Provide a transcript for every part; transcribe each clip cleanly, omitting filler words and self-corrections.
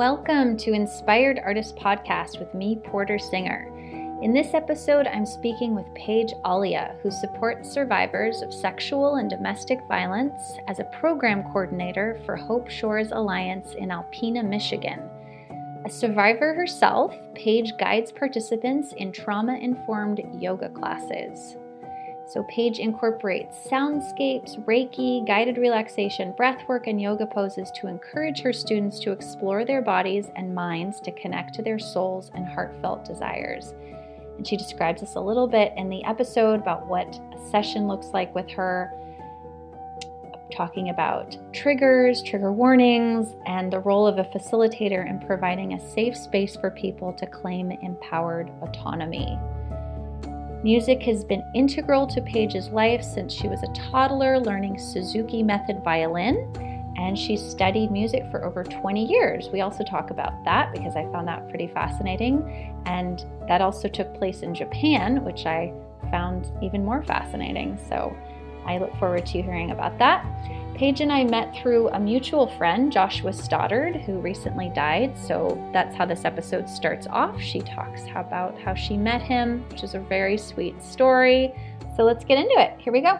Welcome to Inspired Artist Podcast with me, Porter Singer. In this episode, I'm speaking with Paige Alia, who supports survivors of sexual and domestic violence as a program coordinator for Hope Shores Alliance in Alpena, Michigan. A survivor herself, Paige guides participants in trauma-informed yoga classes. So Paige incorporates soundscapes, Reiki, guided relaxation, breathwork, and yoga poses to encourage her students to explore their bodies and minds to connect to their souls and heartfelt desires. And she describes this a little bit in the episode about what a session looks like with her, talking about triggers, trigger warnings, and the role of a facilitator in providing a safe space for people to claim empowered autonomy. Music has been integral to Paige's life since she was a toddler learning Suzuki method violin, and she studied music for over 20 years. We also talk about that because I found that pretty fascinating, and that also took place in Japan, which I found even more fascinating, so I look forward to hearing about that. Paige and I met through a mutual friend, Joshua Stoddard, who recently died, so that's how this episode starts off. She talks about how she met him, which is a very sweet story. So let's get into it. Here we go.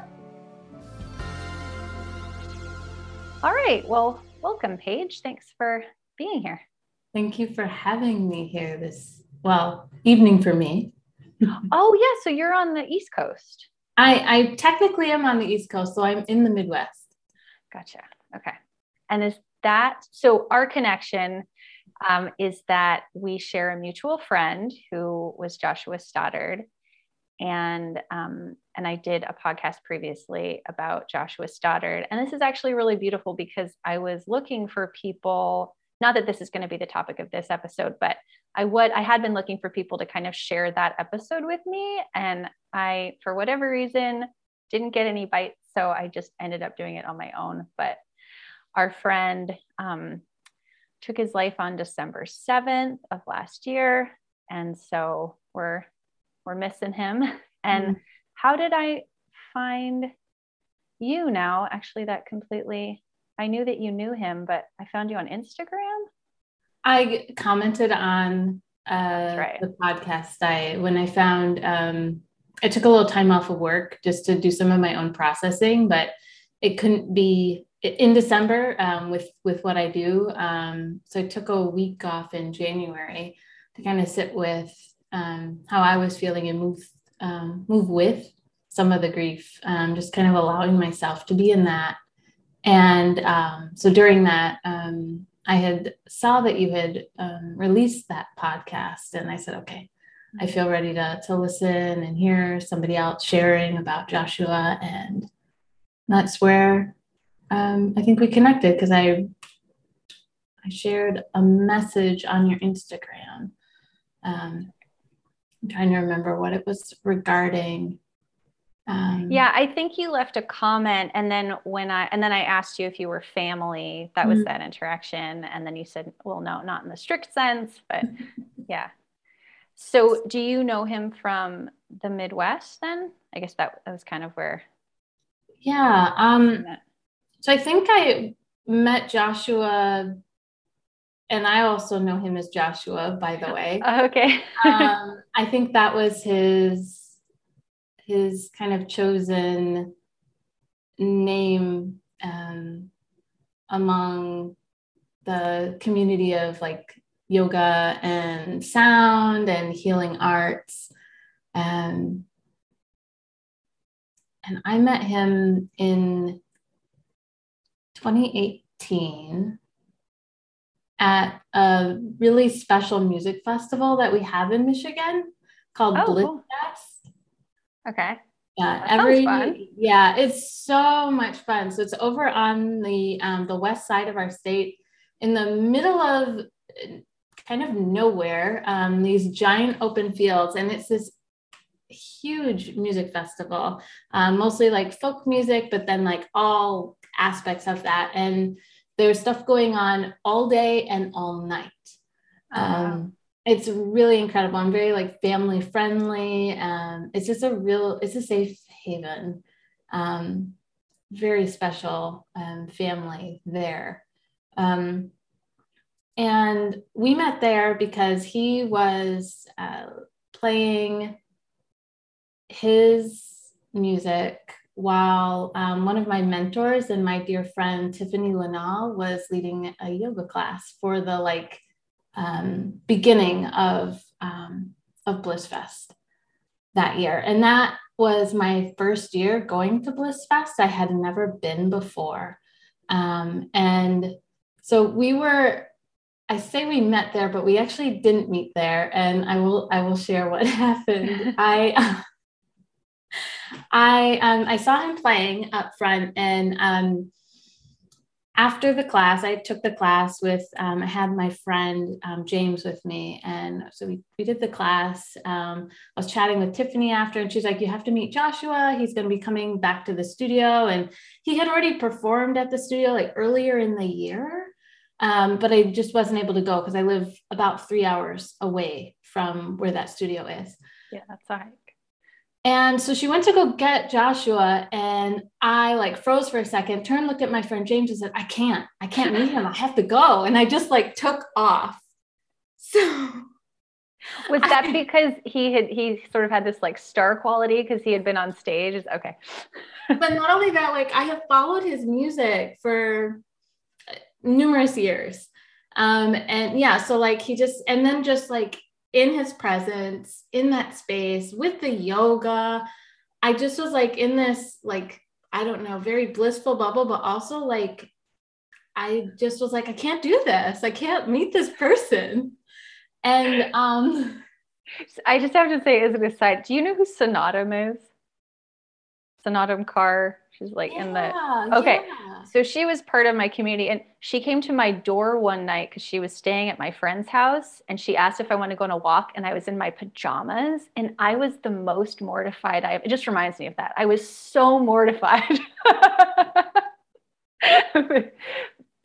All right. Well, welcome, Paige. Thanks for being here. Thank you for having me here this, evening for me. Oh, yeah. So you're on the East Coast. I technically am on the East Coast, so I'm in the Midwest. Gotcha. Okay. And is that, so our connection is that we share a mutual friend who was Joshua Stoddard. And I did a podcast previously about Joshua Stoddard. And this is actually really beautiful because I was looking for people, not that this is going to be the topic of this episode, but I had been looking for people to kind of share that episode with me. And I, for whatever reason, didn't get any bites. So I just ended up doing it on my own. But our friend took his life on December 7th of last year. And so we're missing him. And How did I find you now? Actually, I knew that you knew him, but I found you on Instagram. I commented on the podcast when I found, I took a little time off of work just to do some of my own processing, but it couldn't be in December with what I do. So I took a week off in January to kind of sit with how I was feeling and move with some of the grief, just kind of allowing myself to be in that. And so during that, I had saw that you had released that podcast, and I said, okay, I feel ready to listen and hear somebody else sharing about Joshua. And that's where I think we connected, because I shared a message on your Instagram. I'm trying to remember what it was regarding. Yeah, I think you left a comment, and then I asked you if you were family. That was that interaction, and then you said, "Well, no, not in the strict sense," but yeah. So, do you know him from the Midwest? Then I guess that was kind of where. Yeah. So I think I met Joshua, and I also know him as Joshua, by the way. Okay. I think that was his kind of chosen name among the community of like yoga and sound and healing arts. And I met him in 2018 at a really special music festival that we have in Michigan called Blissfest. Cool. Okay. Yeah. It's so much fun. So it's over on the west side of our state, in the middle of kind of nowhere. These giant open fields, and it's this huge music festival, mostly like folk music, but then like all aspects of that. And there's stuff going on all day and all night. Wow. It's really incredible. I'm very like family friendly. It's just it's a safe haven. Very special family there. And we met there because he was playing his music while one of my mentors and my dear friend, Tiffany Linal, was leading a yoga class for the beginning of Blissfest that year. And that was my first year going to Blissfest. I had never been before. And so we were, I say we met there, but we actually didn't meet there. And I will share what happened. I saw him playing up front, and after the class, I took the class with, I had my friend James with me. And so we did the class. I was chatting with Tiffany after, and she's like, you have to meet Joshua. He's going to be coming back to the studio. And he had already performed at the studio earlier in the year. But I just wasn't able to go because I live about 3 hours away from where that studio is. Yeah, that's all right. And so she went to go get Joshua, and I froze for a second, turned, looked at my friend James and said, I can't meet him. I have to go. And I just took off. So was that because he sort of had this star quality because he had been on stage? It's okay. But not only that, I have followed his music for numerous years. And yeah, so he just, and then just in his presence, in that space with the yoga, I just was in this, I don't know, very blissful bubble, but also I just was I can't do this. I can't meet this person. And I just have to say as an aside, do you know who Sonatum is? Sonatum Carr. She's Yeah. So she was part of my community, and she came to my door one night because she was staying at my friend's house, and she asked if I wanted to go on a walk, and I was in my pajamas, and I was the most mortified. It just reminds me of that. I was so mortified.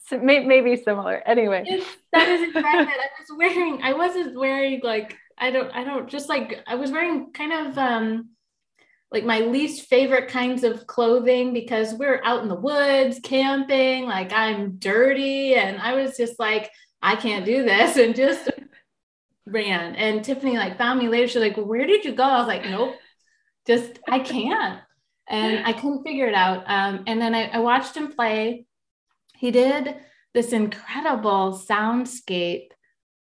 So maybe similar. Anyway, that is exactly it. I wasn't wearing I was wearing kind of, my least favorite kinds of clothing because we're out in the woods camping, I'm dirty. And I was just I can't do this, and just ran. And Tiffany found me later. She's well, where did you go? I was nope, just, I can't. And I couldn't figure it out. And then I watched him play. He did this incredible soundscape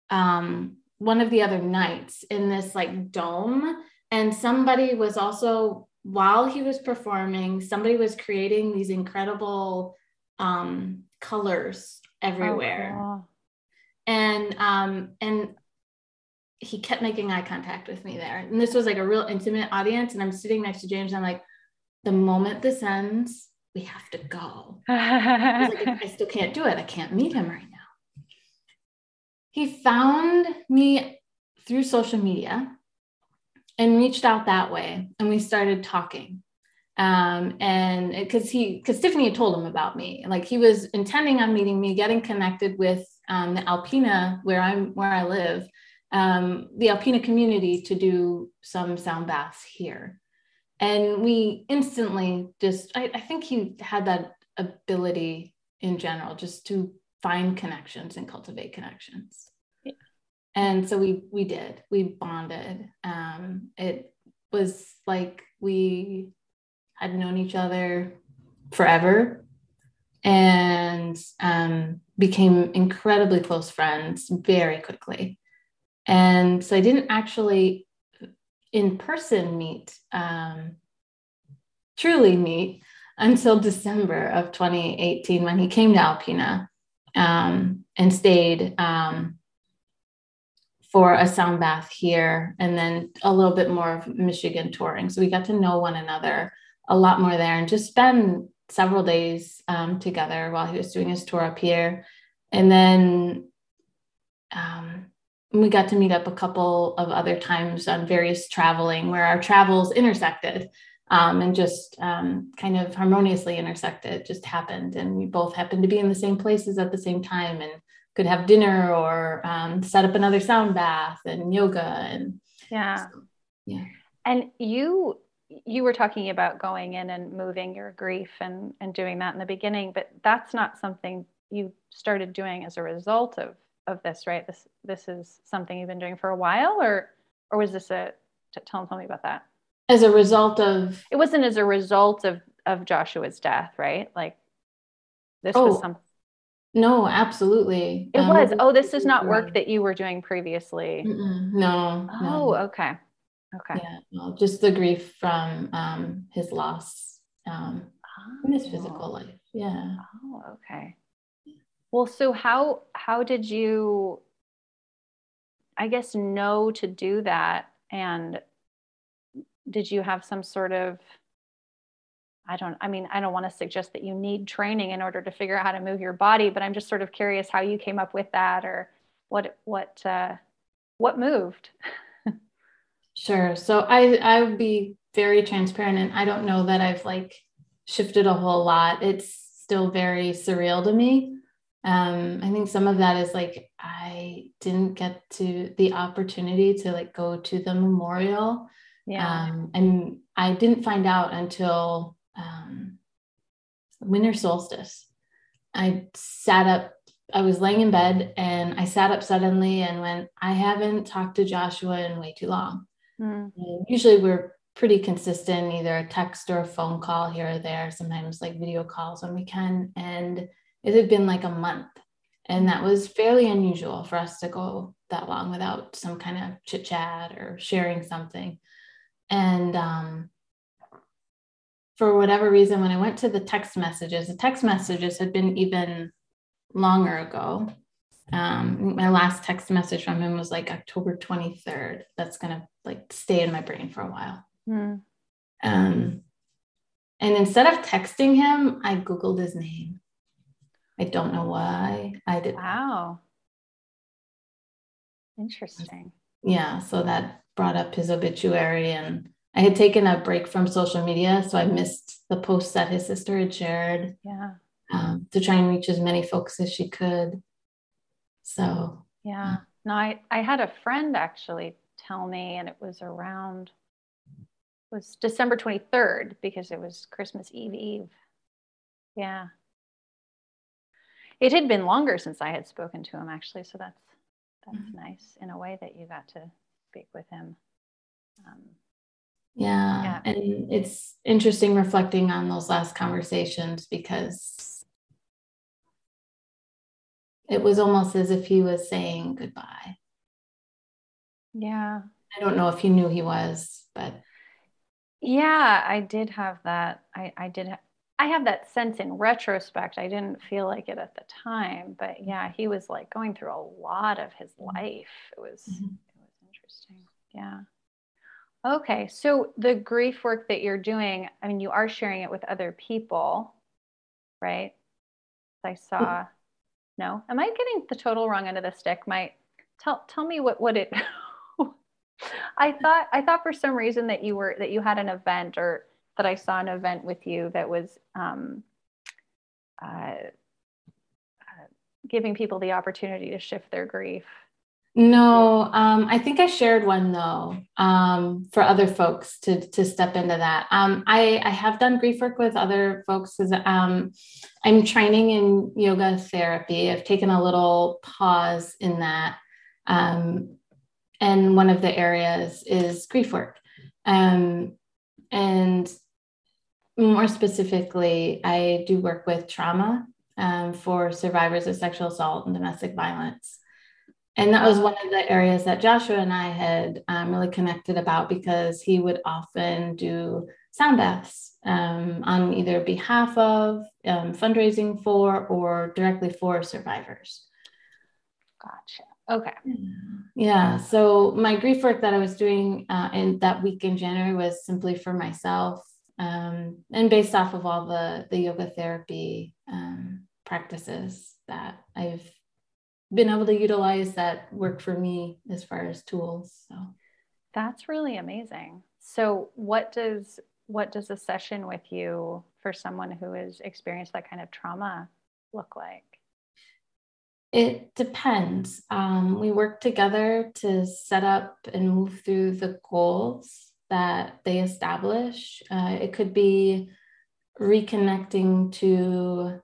one of the other nights in this dome. And somebody was also, while he was performing, somebody was creating these incredible colors everywhere. Oh, wow. And he kept making eye contact with me there. And this was a real intimate audience. And I'm sitting next to James. And I'm the moment this ends, we have to go. I still can't do it. I can't meet him right now. He found me through social media and reached out that way. And we started talking. And cause Tiffany had told him about me, he was intending on meeting me, getting connected with the Alpena where I live, the Alpena community to do some sound baths here. And we instantly just, I think he had that ability in general, just to find connections and cultivate connections. And so we bonded. It was we had known each other forever and became incredibly close friends very quickly. And so I didn't actually in person truly meet until December of 2018 when he came to Alpena and stayed for a sound bath here, and then a little bit more of Michigan touring. So we got to know one another a lot more there and just spend several days together while he was doing his tour up here. And then we got to meet up a couple of other times on various traveling where our travels intersected and just kind of harmoniously intersected. It just happened. And we both happened to be in the same places at the same time and could have dinner or set up another sound bath and yoga. And yeah. So, yeah. And you were talking about going in and moving your grief and doing that in the beginning, but that's not something you started doing as a result of of this, right? This is something you've been doing for a while, or was this a, tell me about that. As a result of? It wasn't as a result of Joshua's death, right? Like this was something. No, absolutely. It was. Oh, this is not work that you were doing previously. No. Oh, no. Okay. Yeah, no, just the grief from his loss in his physical life. Yeah. Oh, okay. Well, so how did you, I guess, know to do that? And did you have some sort of, I don't want to suggest that you need training in order to figure out how to move your body, but I'm just sort of curious how you came up with that, or what moved. Sure. So I would be very transparent, and I don't know that I've like shifted a whole lot. It's still very surreal to me. I think some of that is like, I didn't get to the opportunity to like go to the memorial. Yeah. And I didn't find out until winter solstice. I was laying in bed and I sat up suddenly and went, I haven't talked to Joshua in way too long. And usually we're pretty consistent, either a text or a phone call here or there, sometimes like video calls when we can. And it had been like a month. And that was fairly unusual for us to go that long without some kind of chit chat or sharing something. And for whatever reason, when I went to the text messages had been even longer ago. My last text message from him was like October 23rd. That's going to like stay in my brain for a while. And instead of texting him, I Googled his name. I don't know why I did. Wow. Interesting. Yeah. So that brought up his obituary, and I had taken a break from social media. So I missed the posts that his sister had shared. Yeah. To try and reach as many folks as she could. So. Yeah. No, I had a friend actually tell me, and it was December 23rd because it was Christmas Eve. Yeah. It had been longer since I had spoken to him, actually. So that's nice in a way that you got to speak with him. Yeah. And it's interesting reflecting on those last conversations, because it was almost as if he was saying goodbye. Yeah. I don't know if you knew he was, but. Yeah, I did have that. I have that sense in retrospect. I didn't feel like it at the time, but yeah, he was like going through a lot of his life. It was interesting. Yeah. Okay. So the grief work that you're doing, I mean, you are sharing it with other people, right? I saw, no, am I getting the total wrong end of the stick? Tell me what it, I thought for some reason that you had an event, or that I saw an event with you that was giving people the opportunity to shift their grief. No, I think I shared one though, for other folks to step into that. I have done grief work with other folks because I'm training in yoga therapy. I've taken a little pause in that. And one of the areas is grief work. And more specifically, I do work with trauma for survivors of sexual assault and domestic violence. And that was one of the areas that Joshua and I had really connected about, because he would often do sound baths on either behalf of, fundraising for, or directly for survivors. Gotcha. Okay. Yeah. So my grief work that I was doing in that week in January was simply for myself, and based off of all the yoga therapy practices that I've been able to utilize that work for me as far as tools. So that's really amazing. So what does a session with you for someone who has experienced that kind of trauma look like? It depends. We work together to set up and move through the goals that they establish. It could be reconnecting to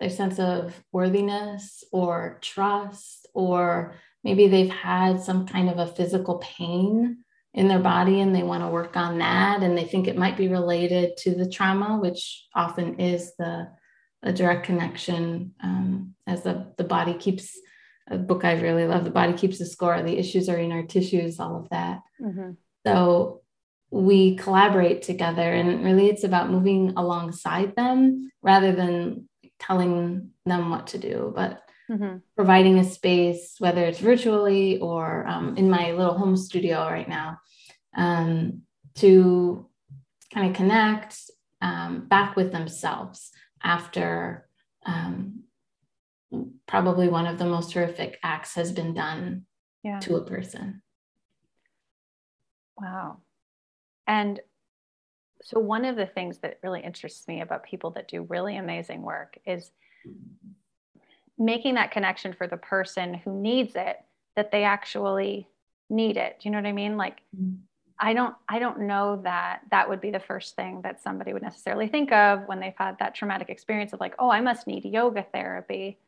their sense of worthiness or trust, or maybe they've had some kind of a physical pain in their body and they want to work on that. And they think it might be related to the trauma, which often is a direct connection, as the body keeps, a book I really love, The Body Keeps the Score, the issues are in our tissues, all of that. Mm-hmm. So we collaborate together, and really it's about moving alongside them rather than telling them what to do, but mm-hmm. providing a space, whether it's virtually or in my little home studio right now, to kind of connect back with themselves after probably one of the most horrific acts has been done to a person. Wow. And so one of the things that really interests me about people that do really amazing work is making that connection for the person who needs it, that they actually need it. Do you know what I mean? Like, I don't know that that would be the first thing that somebody would necessarily think of when they've had that traumatic experience of like, oh, I must need yoga therapy.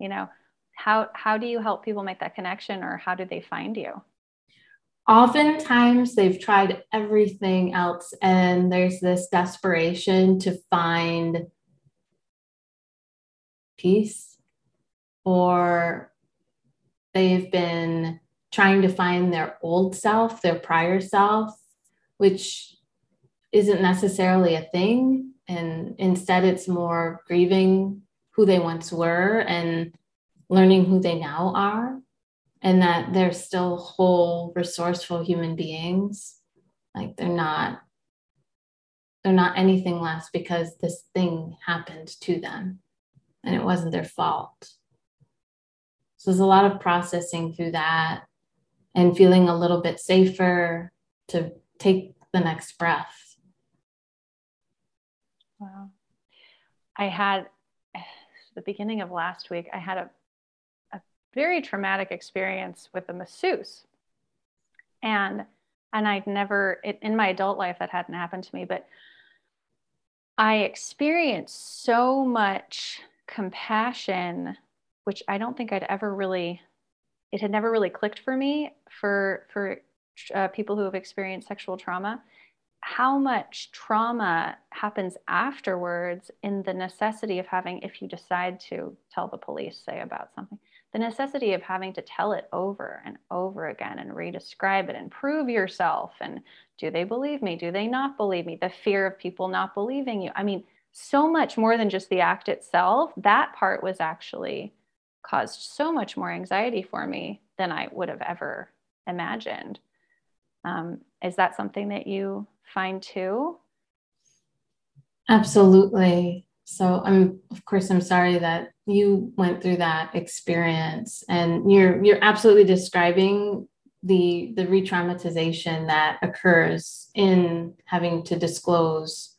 You know, how do you help people make that connection, or how do they find you? Oftentimes they've tried everything else and there's this desperation to find peace, or they've been trying to find their old self, their prior self, which isn't necessarily a thing. And instead it's more grieving who they once were and learning who they now are, and that they're still whole, resourceful human beings. Like they're not anything less because this thing happened to them and it wasn't their fault. So there's a lot of processing through that and feeling a little bit safer to take the next breath. Wow. I had, the beginning of last week, I had a very traumatic experience with a masseuse. And I'd never, in my adult life, that hadn't happened to me, but I experienced so much compassion, which I don't think I'd ever really, it had never really clicked for me for people who have experienced sexual trauma, how much trauma happens afterwards in the necessity of having, if you decide to tell the police, say, about something, the necessity of having to tell it over and over again and redescribe it and prove yourself. And do they believe me? Do they not believe me? The fear of people not believing you. I mean, so much more than just the act itself. That part was actually caused so much more anxiety for me than I would have ever imagined. Is that something that you find too? Absolutely. So I'm sorry that you went through that experience, and you're absolutely describing the re-traumatization that occurs in having to disclose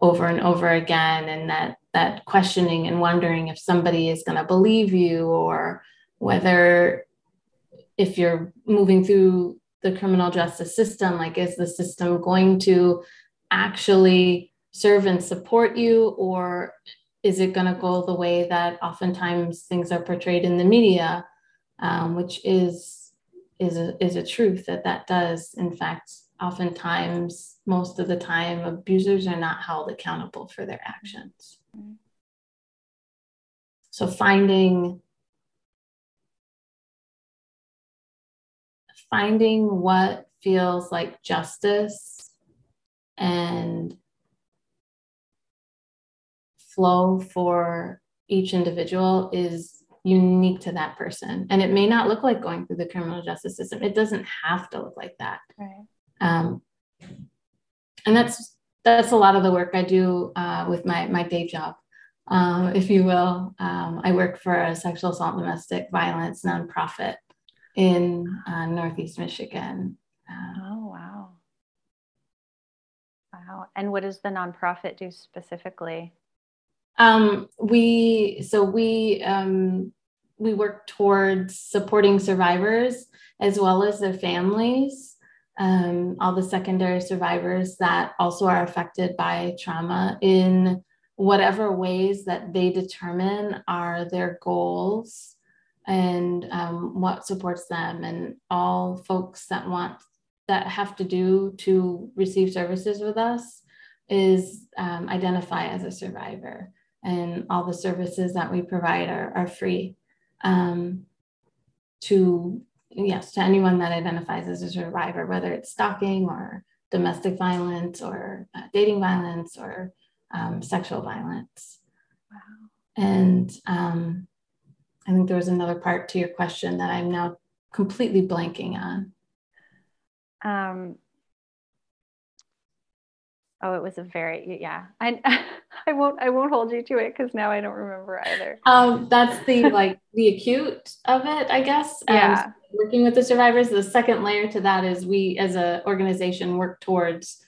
over and over again, and that questioning and wondering if somebody is going to believe you, or whether, if you're moving through the criminal justice system, like, is the system going to actually serve and support you, or is it going to go the way that oftentimes things are portrayed in the media, which is a truth that does, in fact, oftentimes, most of the time, abusers are not held accountable for their actions. So finding what feels like justice and flow for each individual is unique to that person. And it may not look like going through the criminal justice system. It doesn't have to look like that. Right. And that's a lot of the work I do with my day job, if you will. I work for a sexual assault and domestic violence nonprofit in Northeast Michigan. Oh, wow. Wow. And what does the nonprofit do specifically? We work towards supporting survivors as well as their families, all the secondary survivors that also are affected by trauma in whatever ways that they determine are their goals and what supports them, and all folks that have to do to receive services with us is identify as a survivor, and all the services that we provide are free to anyone that identifies as a survivor, whether it's stalking or domestic violence or dating violence or sexual violence. Wow. And I think there was another part to your question that I'm now completely blanking on. It was a very, yeah. I won't hold you to it because now I don't remember either. That's the the acute of it, I guess. Yeah. Working with the survivors. The second layer to that is we as an organization work towards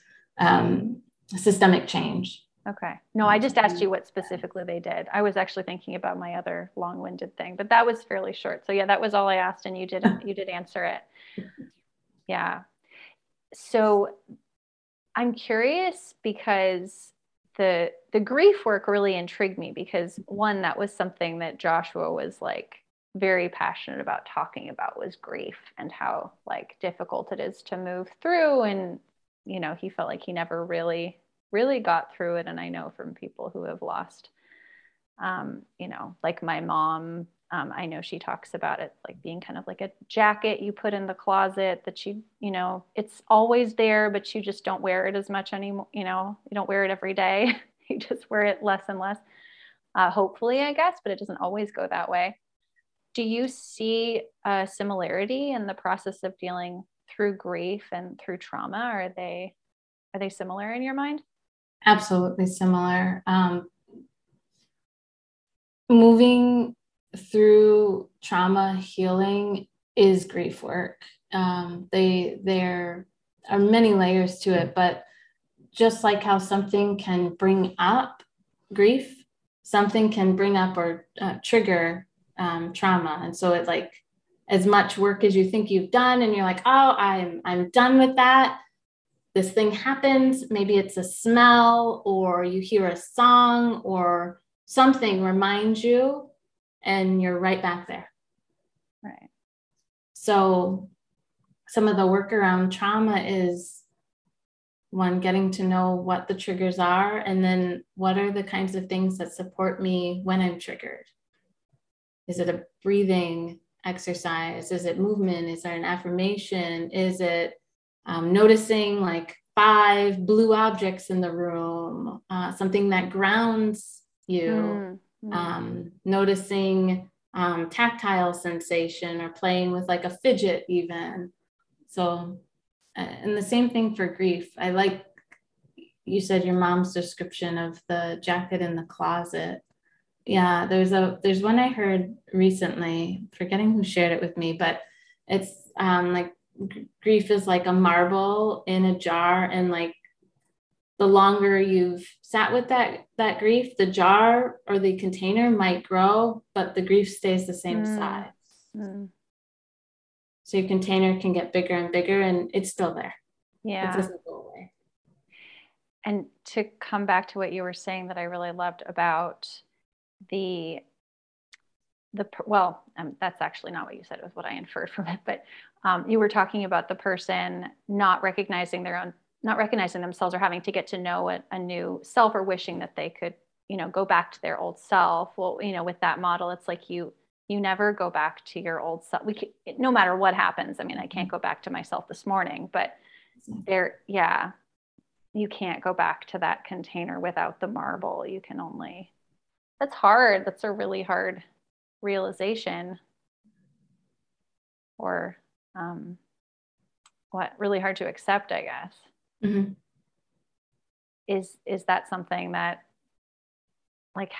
systemic change. Okay. No, I just asked you what specifically they did. I was actually thinking about my other long-winded thing, but that was fairly short. So yeah, that was all I asked, and you did answer it. Yeah. So I'm curious because the grief work really intrigued me, because one, that was something that Joshua was very passionate about talking about, was grief and how difficult it is to move through. And, he felt like he never really got through it. And I know from people who have lost, my mom, I know she talks about it being kind of like a jacket you put in the closet that you, it's always there, but you just don't wear it as much anymore. You don't wear it every day. You just wear it less and less, hopefully, I guess, but it doesn't always go that way. Do you see a similarity in the process of dealing through grief and through trauma? Are they similar in your mind? Absolutely similar. Moving through trauma healing is grief work. There are many layers to it, but just like how something can bring up grief, something can bring up or trigger trauma. And so it's as much work as you think you've done, and you're like, oh, I'm done with that. This thing happens. Maybe it's a smell, or you hear a song, or something reminds you, and you're right back there. Right. So some of the work around trauma is, one, getting to know what the triggers are, and then what are the kinds of things that support me when I'm triggered? Is it a breathing exercise? Is it movement? Is there an affirmation? Is it noticing 5 blue objects in the room, something that grounds you, noticing tactile sensation, or playing with a fidget even. So, and the same thing for grief. I you said your mom's description of the jacket in the closet. Yeah, there's one I heard recently, forgetting who shared it with me, but it's grief is a marble in a jar, and the longer you've sat with that grief, the jar or the container might grow, but the grief stays the same size. So your container can get bigger and bigger, and it's still there. Yeah, it doesn't go away. And to come back to what you were saying that I really loved about that's actually not what you said, it was what I inferred from it, but you were talking about the person not recognizing themselves, or having to get to know a new self, or wishing that they could, go back to their old self. Well, with that model, it's you never go back to your old self. No matter what happens. I mean, I can't go back to myself this morning, but you can't go back to that container without the marble. You can only, that's hard. That's a really hard realization, or really hard to accept, I guess. Is that something that